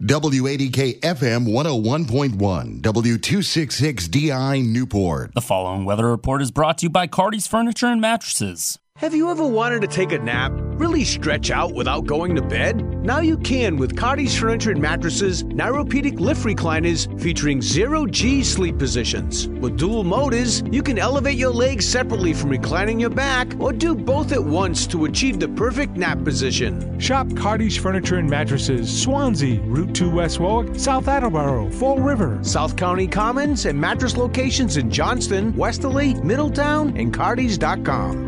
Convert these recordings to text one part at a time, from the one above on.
WADK FM 101.1, W266DI Newport. The following weather report is brought to you by Cardi's Furniture and Mattresses. Have you ever wanted to take a nap, really stretch out without going to bed? Now you can with Cardi's Furniture and Mattresses Nairopedic Lift Recliners featuring 0G sleep positions. With dual motors, you can elevate your legs separately from reclining your back or do both at once to achieve the perfect nap position. Shop Cardi's Furniture and Mattresses, Swansea, Route 2 West Warwick, South Attleboro, Fall River, South County Commons, and mattress locations in Johnston, Westerly, Middletown, and Cardis.com.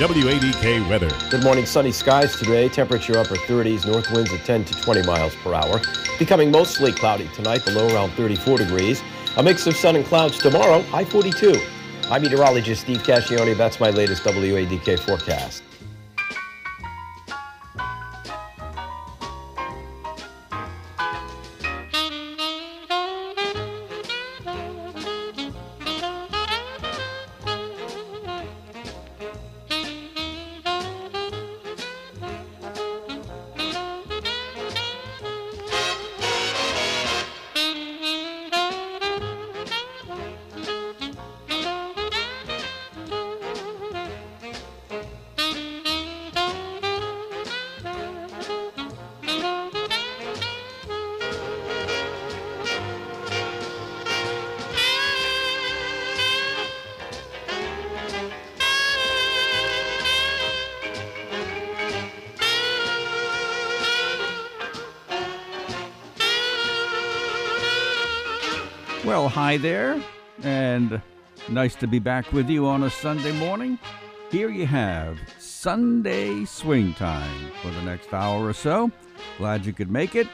WADK weather. Good morning. Sunny skies today. Temperature upper 30s. North winds at 10 to 20 miles per hour. Becoming mostly cloudy tonight. The low around 34 degrees. A mix of sun and clouds tomorrow. High 42. I'm meteorologist Steve Cascione. That's my latest WADK forecast. Well, hi there, and nice to be back with you on a Sunday morning. Here you have Sunday Swing Time for the next hour or so. Glad you could make it.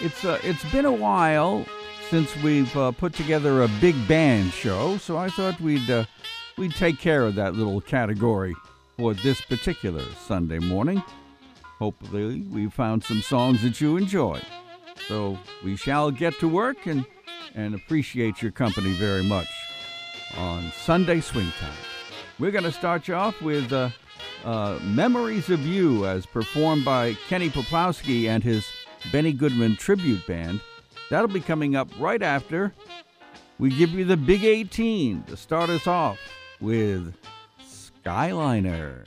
It's been a while since we've put together a big band show, so I thought we'd take care of that little category for this particular Sunday morning. Hopefully, we found some songs that you enjoy. So we shall get to work and appreciate your company very much on Sunday Swing Time. We're going to start you off with Memories of You as performed by Kenny Poplowski and his Benny Goodman tribute band. That'll be coming up right after we give you the Big 18 to start us off with Skyliner.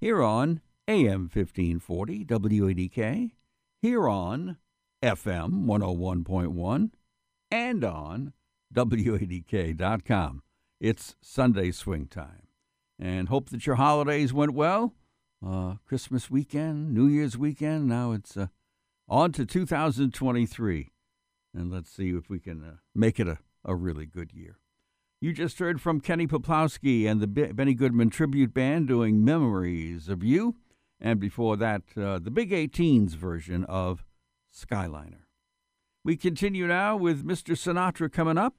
Here on AM 1540 WADK, here on FM 101.1, and on WADK.com. It's Sunday Swing Time. And hope that your holidays went well. Christmas weekend, New Year's weekend. Now it's on to 2023. And let's see if we can make it a really good year. You just heard from Kenny Poplowski and the Benny Goodman Tribute Band doing Memories of You, and before that, the Big 18's version of Skyliner. We continue now with Mr. Sinatra coming up,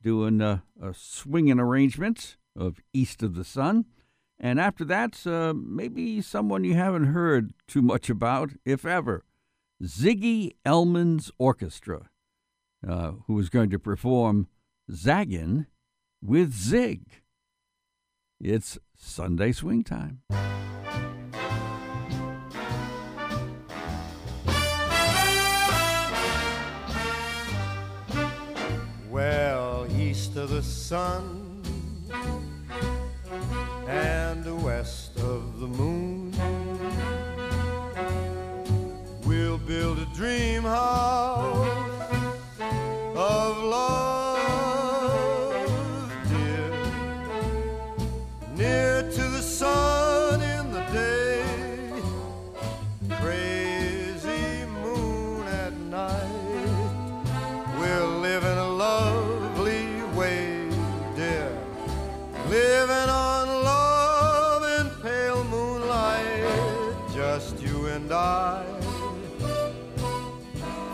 doing a swinging arrangement of East of the Sun, and after that, maybe someone you haven't heard too much about, if ever, Ziggy Elman's Orchestra, who is going to perform Zaggin' with Zig. It's Sunday Swing Time. Well, east of the sun and west of the moon, we'll build a dream house of love.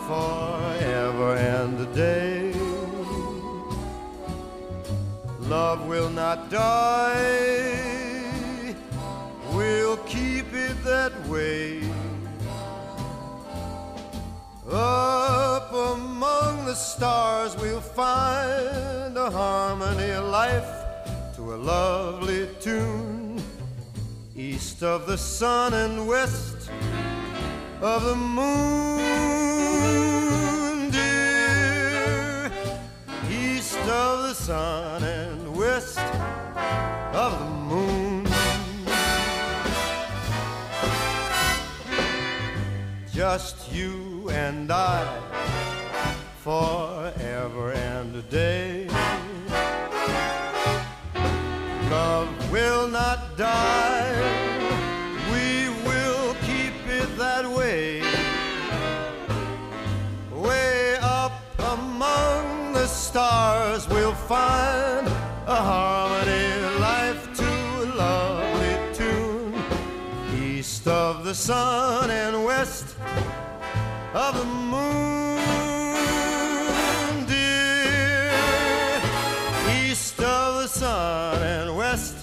Forever and a day, love will not die, we'll keep it that way. Up among the stars we'll find a harmony of life to a lovely tune. East of the sun and west of the moon, dear, east of the sun and west of the moon. Just you and I, forever and a day. Love will not die. Among the stars we'll find a harmony, life to a lovely tune. East of the sun and west of the moon, dear. East of the sun and west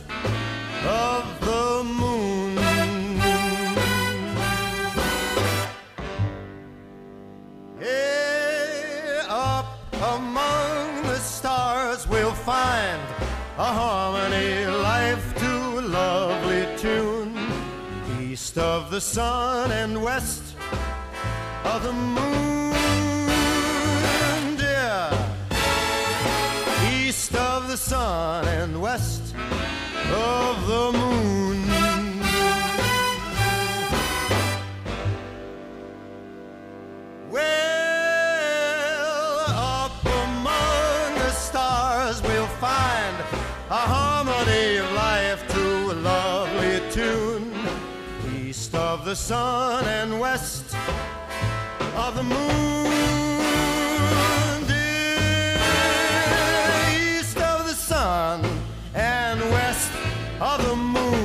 of the moon. Among the stars we'll find a harmony, life east of the sun and west of the moon, dear. East of the sun and west of the moon. Well, up among the stars we'll find a harmony of life to a lovely tune. East of the sun and west of the moon, dear. East of the sun and west of the moon.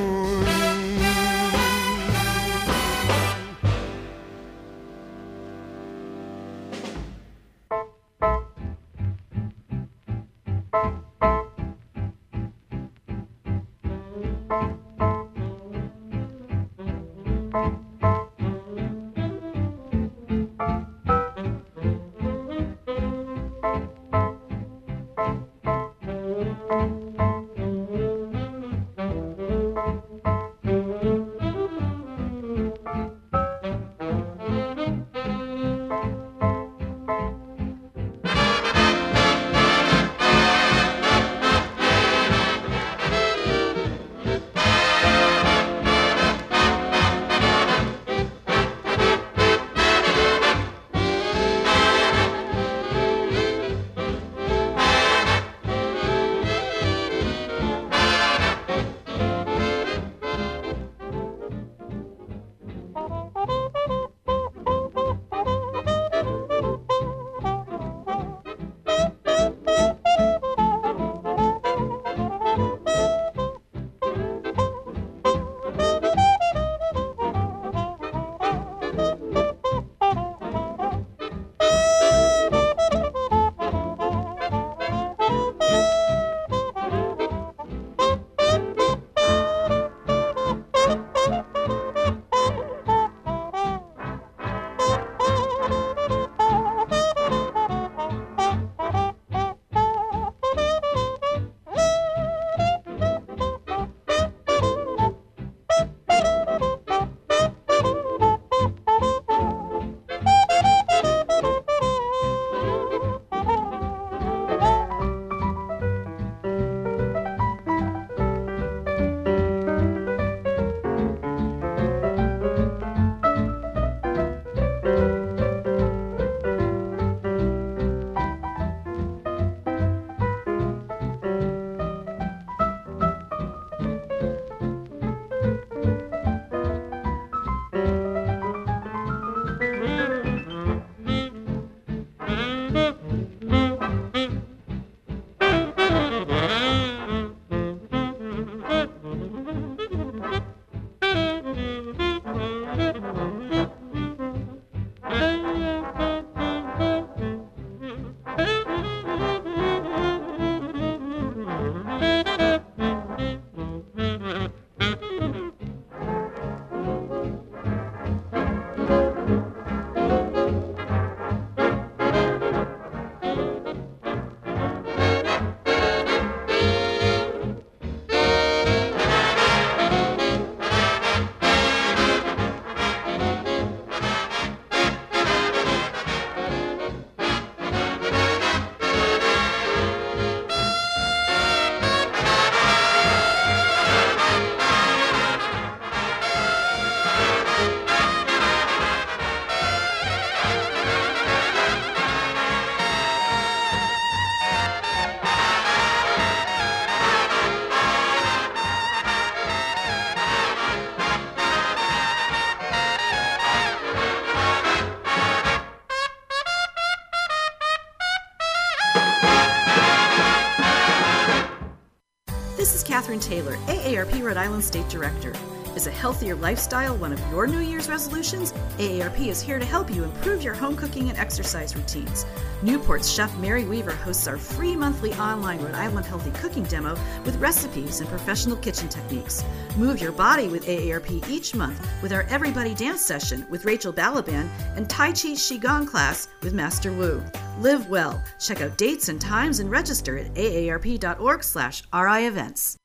Taylor, AARP Rhode Island State Director. Is a healthier lifestyle one of your New Year's resolutions? AARP is here to help you improve your home cooking and exercise routines. Newport's chef Mary Weaver hosts our free monthly online Rhode Island Healthy Cooking Demo with recipes and professional kitchen techniques. Move your body with AARP each month with our Everybody Dance Session with Rachel Balaban and Tai Chi Qigong class with Master Wu. Live well. Check out dates and times and register at aarp.org/RIevents.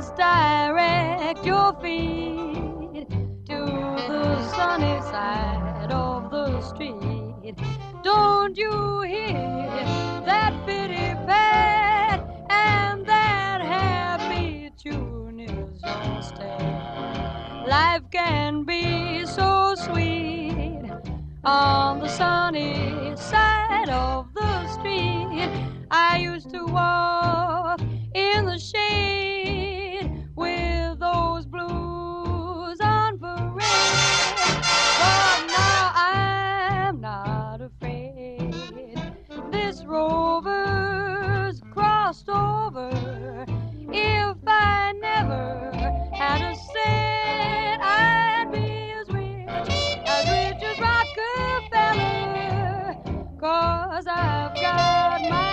just direct your feet to the sunny side of the street. Don't you hear that pity pat, and that happy tune is your step. Life can be so sweet on the sunny side of the street. I used to walk in the shade with those blues on parade, but now I'm not afraid. This rover's crossed over. If I never had a cent, I'd be as rich as Rockefeller, 'cause I've got my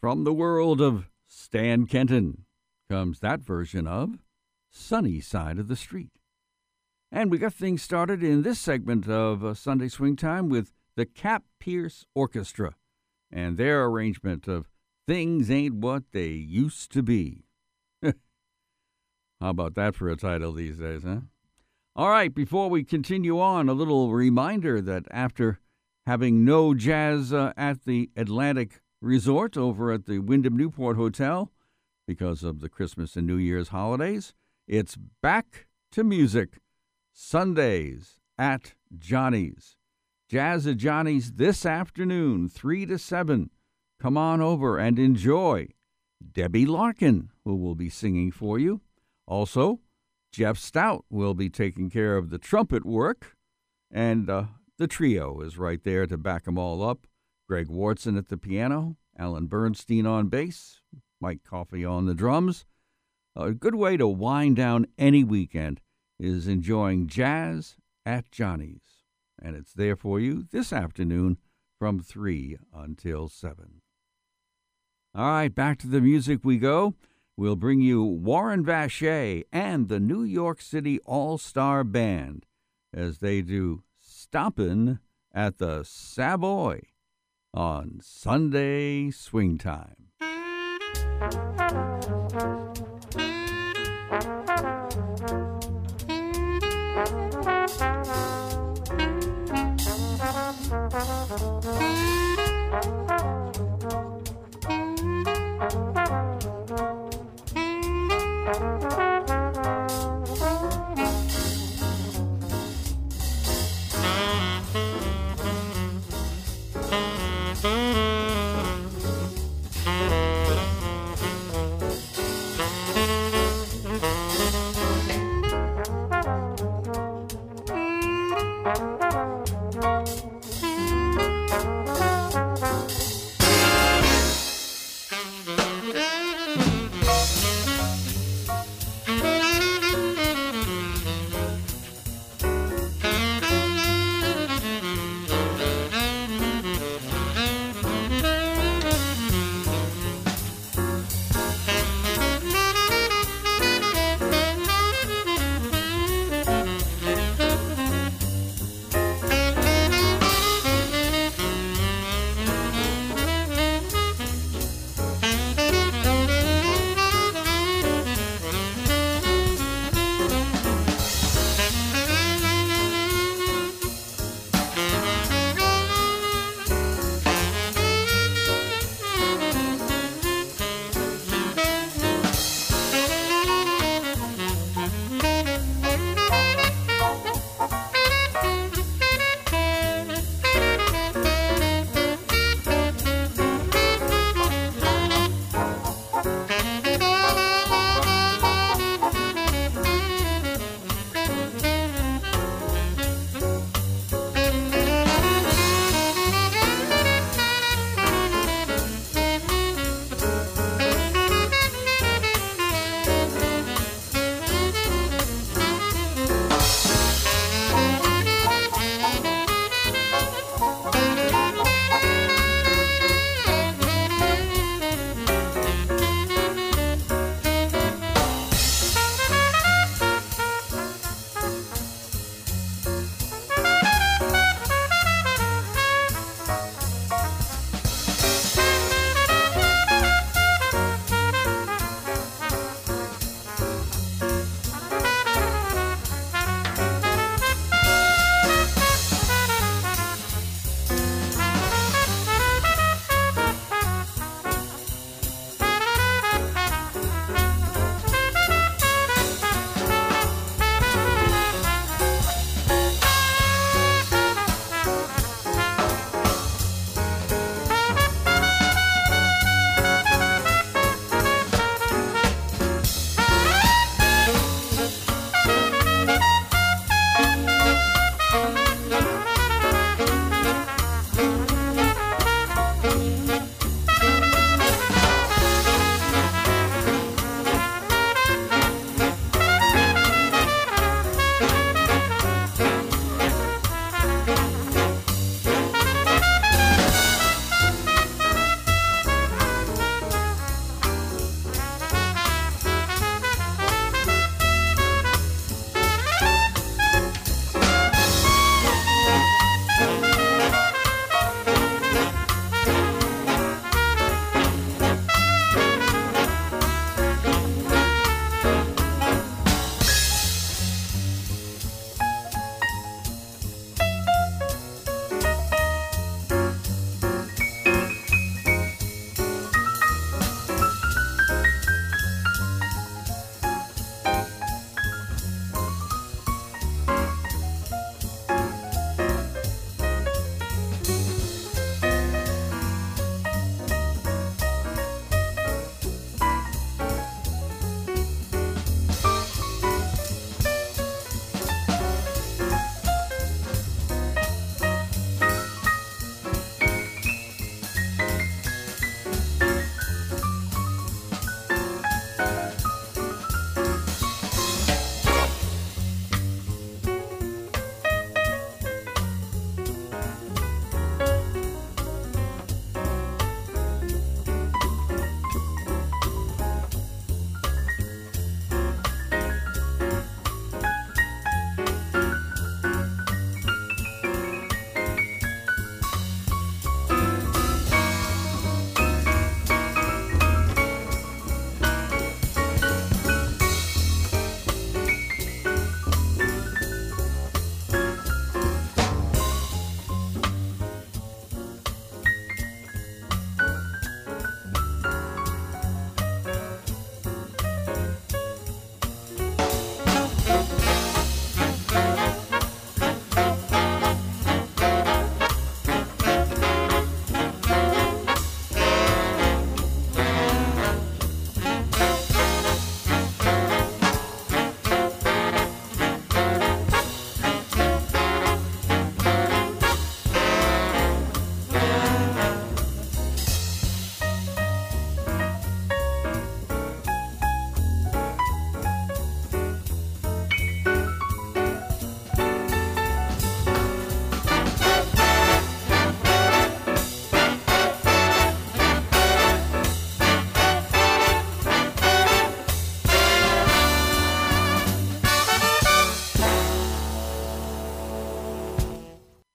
From the world of Stan Kenton comes that version of Sunny Side of the Street. And we got things started in this segment of Sunday Swing Time with the Cap Pierce Orchestra and their arrangement of Things Ain't What They Used to Be. How about that for a title these days, huh? All right, before we continue on, a little reminder that after having no jazz at the Atlantic Resort over at the Wyndham Newport Hotel because of the Christmas and New Year's holidays, it's back to music Sundays at Johnny's. Jazz at Johnny's this afternoon, 3 to 7. Come on over and enjoy Debbie Larkin, who will be singing for you. Also, Jeff Stout will be taking care of the trumpet work, and the trio is right there to back them all up. Greg Watson at the piano, Alan Bernstein on bass, Mike Coffey on the drums. A good way to wind down any weekend is enjoying Jazz at Johnny's. And it's there for you this afternoon from 3 until 7. All right, back to the music we go. We'll bring you Warren Vache and the New York City All-Star Band as they do Stoppin' at the Savoy on Sunday Swing Time.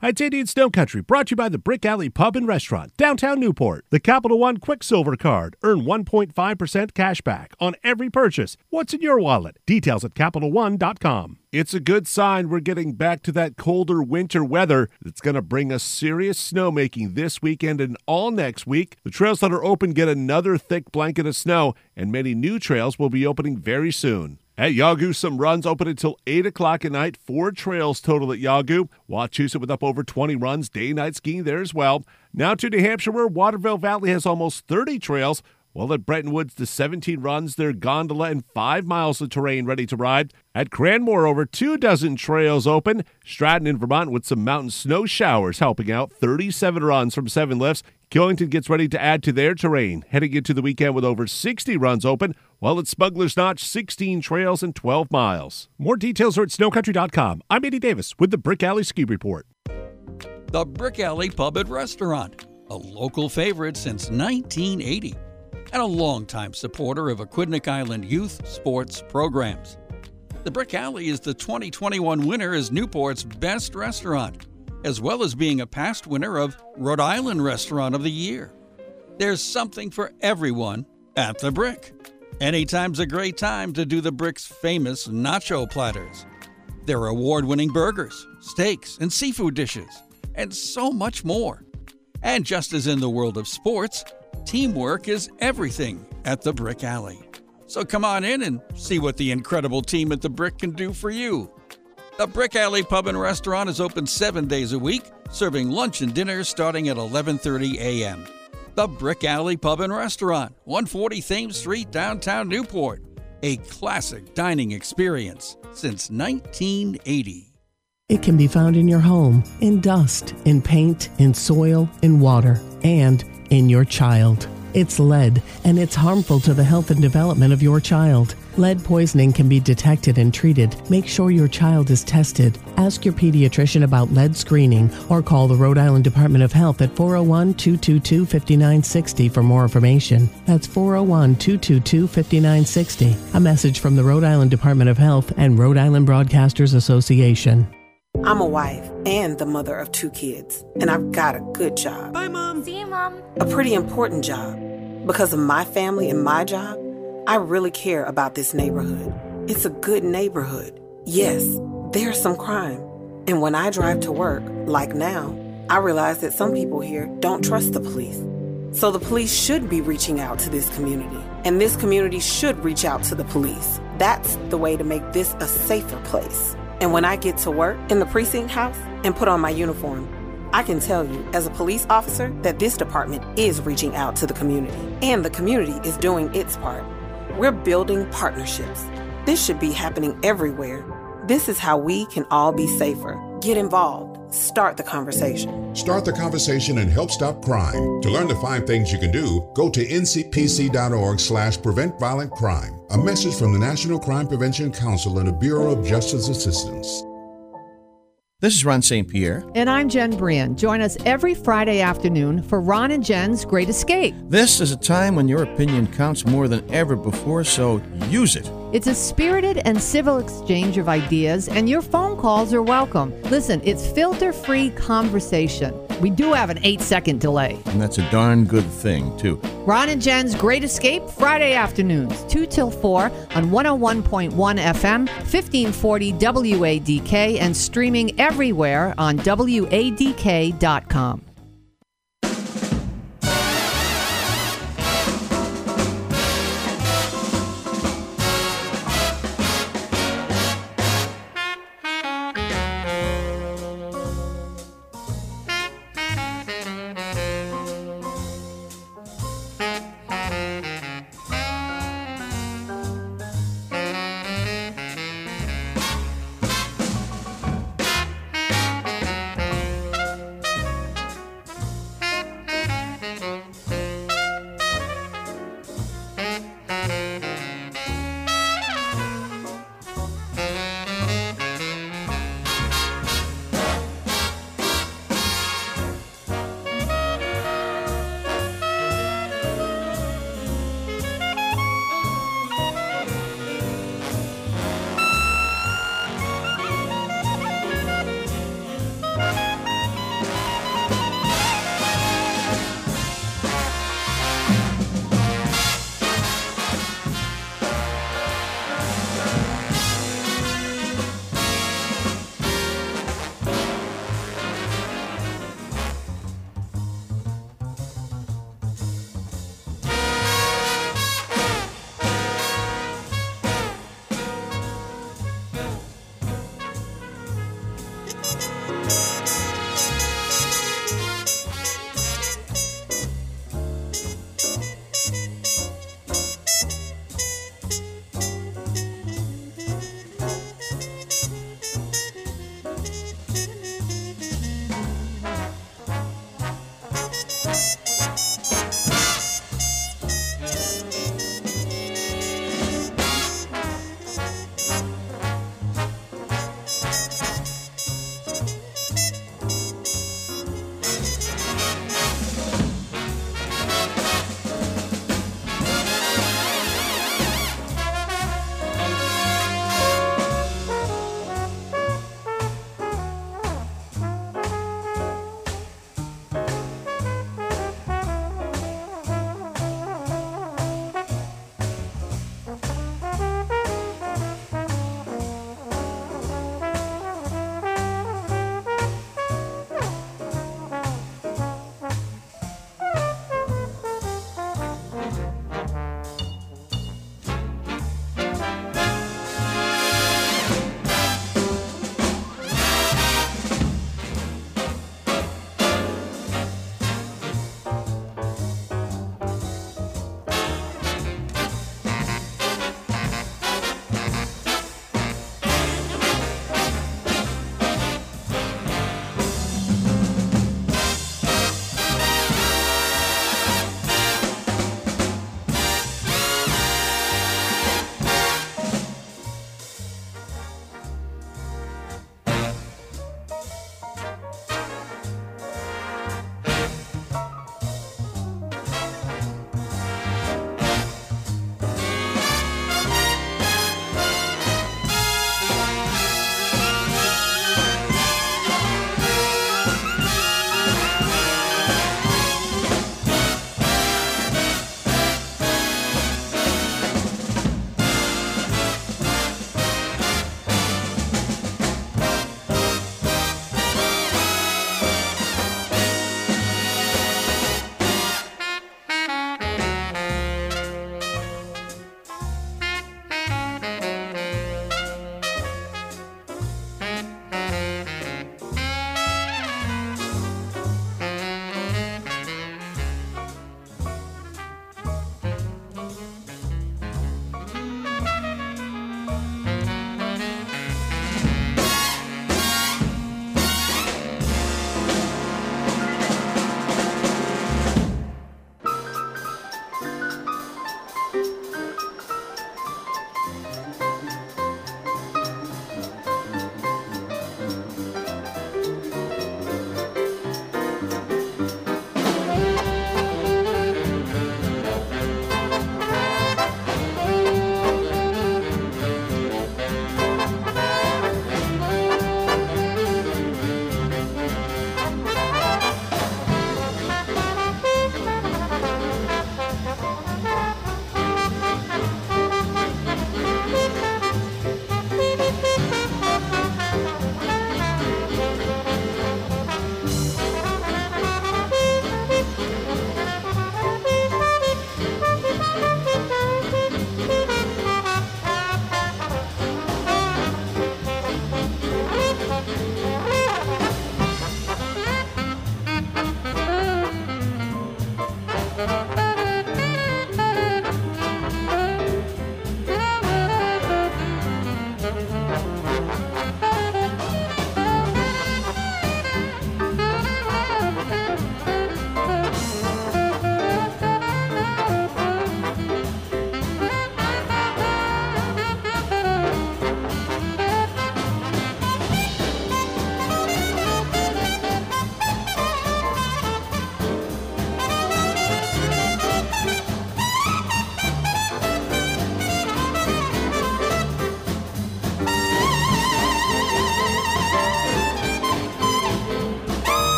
It's Andy and Snow Country, brought to you by the Brick Alley Pub and Restaurant, downtown Newport. The Capital One Quicksilver Card. Earn 1.5% cash back on every purchase. What's in your wallet? Details at CapitalOne.com. It's a good sign we're getting back to that colder winter weather that's going to bring us serious snowmaking this weekend and all next week. The trails that are open get another thick blanket of snow, and many new trails will be opening very soon. At Yawgoo, some runs open until 8 o'clock at night. 4 trails total at Yawgoo. Wachusett with up over 20 runs. Day-night skiing there as well. Now to New Hampshire, where Waterville Valley has almost 30 trails. Well, at Bretton Woods, the 17 runs, their gondola, and 5 miles of terrain ready to ride. At Cranmore, over 2 dozen trails open. Stratton in Vermont with some mountain snow showers helping out. 37 runs from 7 lifts. Killington gets ready to add to their terrain, heading into the weekend with over 60 runs open, while at Smuggler's Notch, 16 trails and 12 miles. More details are at snowcountry.com. I'm Andy Davis with the Brick Alley Ski Report. The Brick Alley Pub and Restaurant, a local favorite since 1980, and a longtime supporter of Aquidneck Island youth sports programs. The Brick Alley is the 2021 winner as Newport's best restaurant, as well as being a past winner of Rhode Island Restaurant of the Year. There's something for everyone at the Brick. Anytime's a great time to do the Brick's famous nacho platters. Their award-winning burgers, steaks, and seafood dishes, and so much more. And just as in the world of sports, teamwork is everything at the Brick Alley. So come on in and see what the incredible team at the Brick can do for you. The Brick Alley Pub and Restaurant is open 7 days a week, serving lunch and dinner starting at 11:30 a.m. The Brick Alley Pub and Restaurant, 140 Thames Street, downtown Newport. A classic dining experience since 1980. It can be found in your home, in dust, in paint, in soil, in water, and in your child. It's lead, and it's harmful to the health and development of your child. Lead poisoning can be detected and treated. Make sure your child is tested. Ask your pediatrician about lead screening or call the Rhode Island Department of Health at 401-222-5960 for more information. That's 401-222-5960. A message from the Rhode Island Department of Health and Rhode Island Broadcasters Association. I'm a wife and the mother of 2 kids, and I've got a good job. Bye, Mom. See you, Mom. A pretty important job. Because of my family and my job, I really care about this neighborhood. It's a good neighborhood. Yes, there's some crime. And when I drive to work, like now, I realize that some people here don't trust the police. So the police should be reaching out to this community, and this community should reach out to the police. That's the way to make this a safer place. And when I get to work in the precinct house and put on my uniform, I can tell you, as a police officer, that this department is reaching out to the community, and the community is doing its part. We're building partnerships. This should be happening everywhere. This is how we can all be safer. Get involved. Start the conversation. Start the conversation and help stop crime. To learn the 5 things you can do, go to ncpc.org/preventviolentcrime. A message from the National Crime Prevention Council and the Bureau of Justice Assistance. This is Ron St. Pierre. And I'm Jen Brian. Join us every Friday afternoon for Ron and Jen's Great Escape. This is a time when your opinion counts more than ever before, so use it. It's a spirited and civil exchange of ideas, and your phone calls are welcome. Listen, it's filter-free conversation. We do have an 8-second delay. And that's a darn good thing, too. Ron and Jen's Great Escape, Friday afternoons, 2 till 4 on 101.1 FM, 1540 WADK, and streaming everywhere on WADK.com.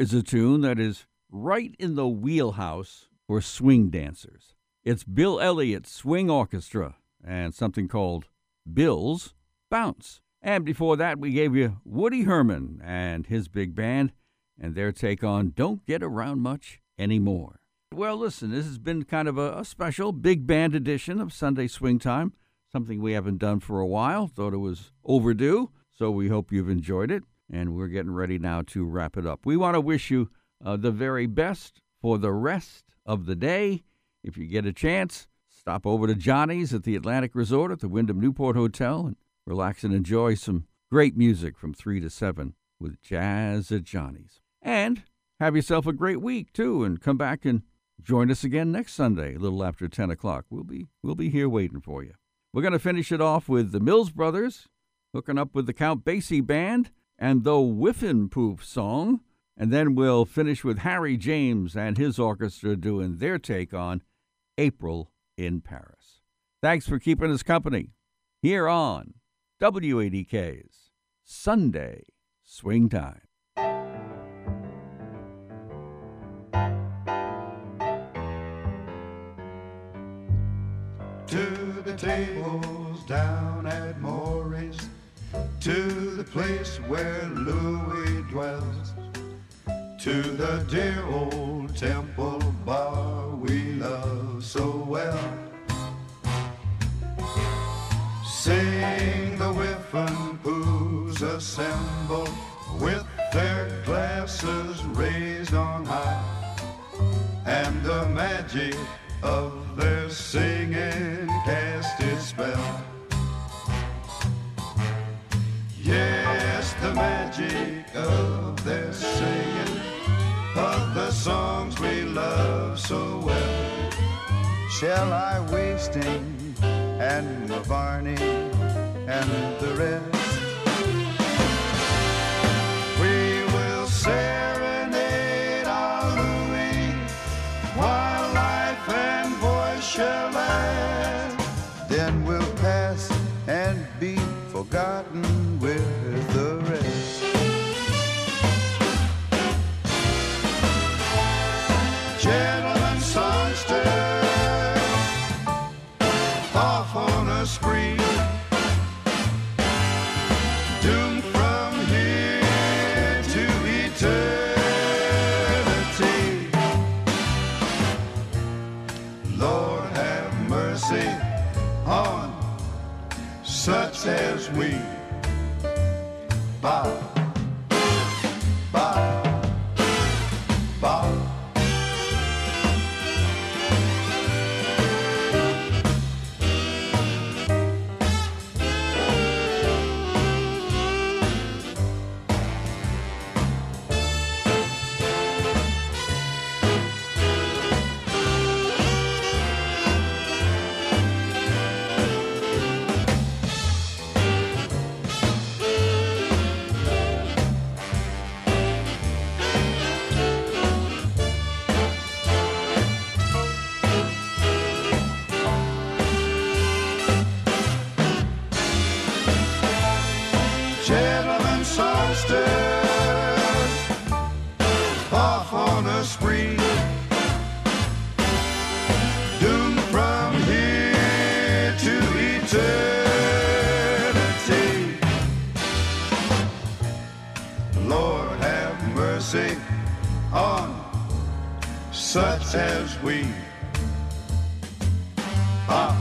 Is a tune that is right in the wheelhouse for swing dancers. It's Bill Elliott's Swing Orchestra and something called Bill's Bounce. And before that, we gave you Woody Herman and his big band and their take on Don't Get Around Much Anymore. Well, listen, this has been kind of a special big band edition of Sunday Swing Time, something we haven't done for a while, thought it was overdue, so we hope you've enjoyed it. And we're getting ready now to wrap it up. We want to wish you the very best for the rest of the day. If you get a chance, stop over to Johnny's at the Atlantic Resort at the Wyndham Newport Hotel and relax and enjoy some great music from 3 to 7 with Jazz at Johnny's. And have yourself a great week, too, and come back and join us again next Sunday, a little after 10 o'clock. We'll be here waiting for you. We're going to finish it off with the Mills Brothers, hooking up with the Count Basie Band, and the Whiffenpoof song, and then we'll finish with Harry James and his orchestra doing their take on April in Paris. Thanks for keeping us company here on WADK's Sunday Swing Time. To the tables down at Morris, to the place where Louis dwells, to the dear old temple bar we love so well. Sing the Whiffenpoofs assemble with their glasses raised on high, and the magic of their singing cast its spell. Yes, the magic of their singing, of the songs we love so well. shall I wasting and Mavarney and the rest. We will serenade our Louis while life and voice shall last. Then we'll pass and be forgotten with the rest. Gentlemen, songsters, off on a spree, doomed from here to eternity. Lord have mercy on such as we. Bow, bow. Such as we are.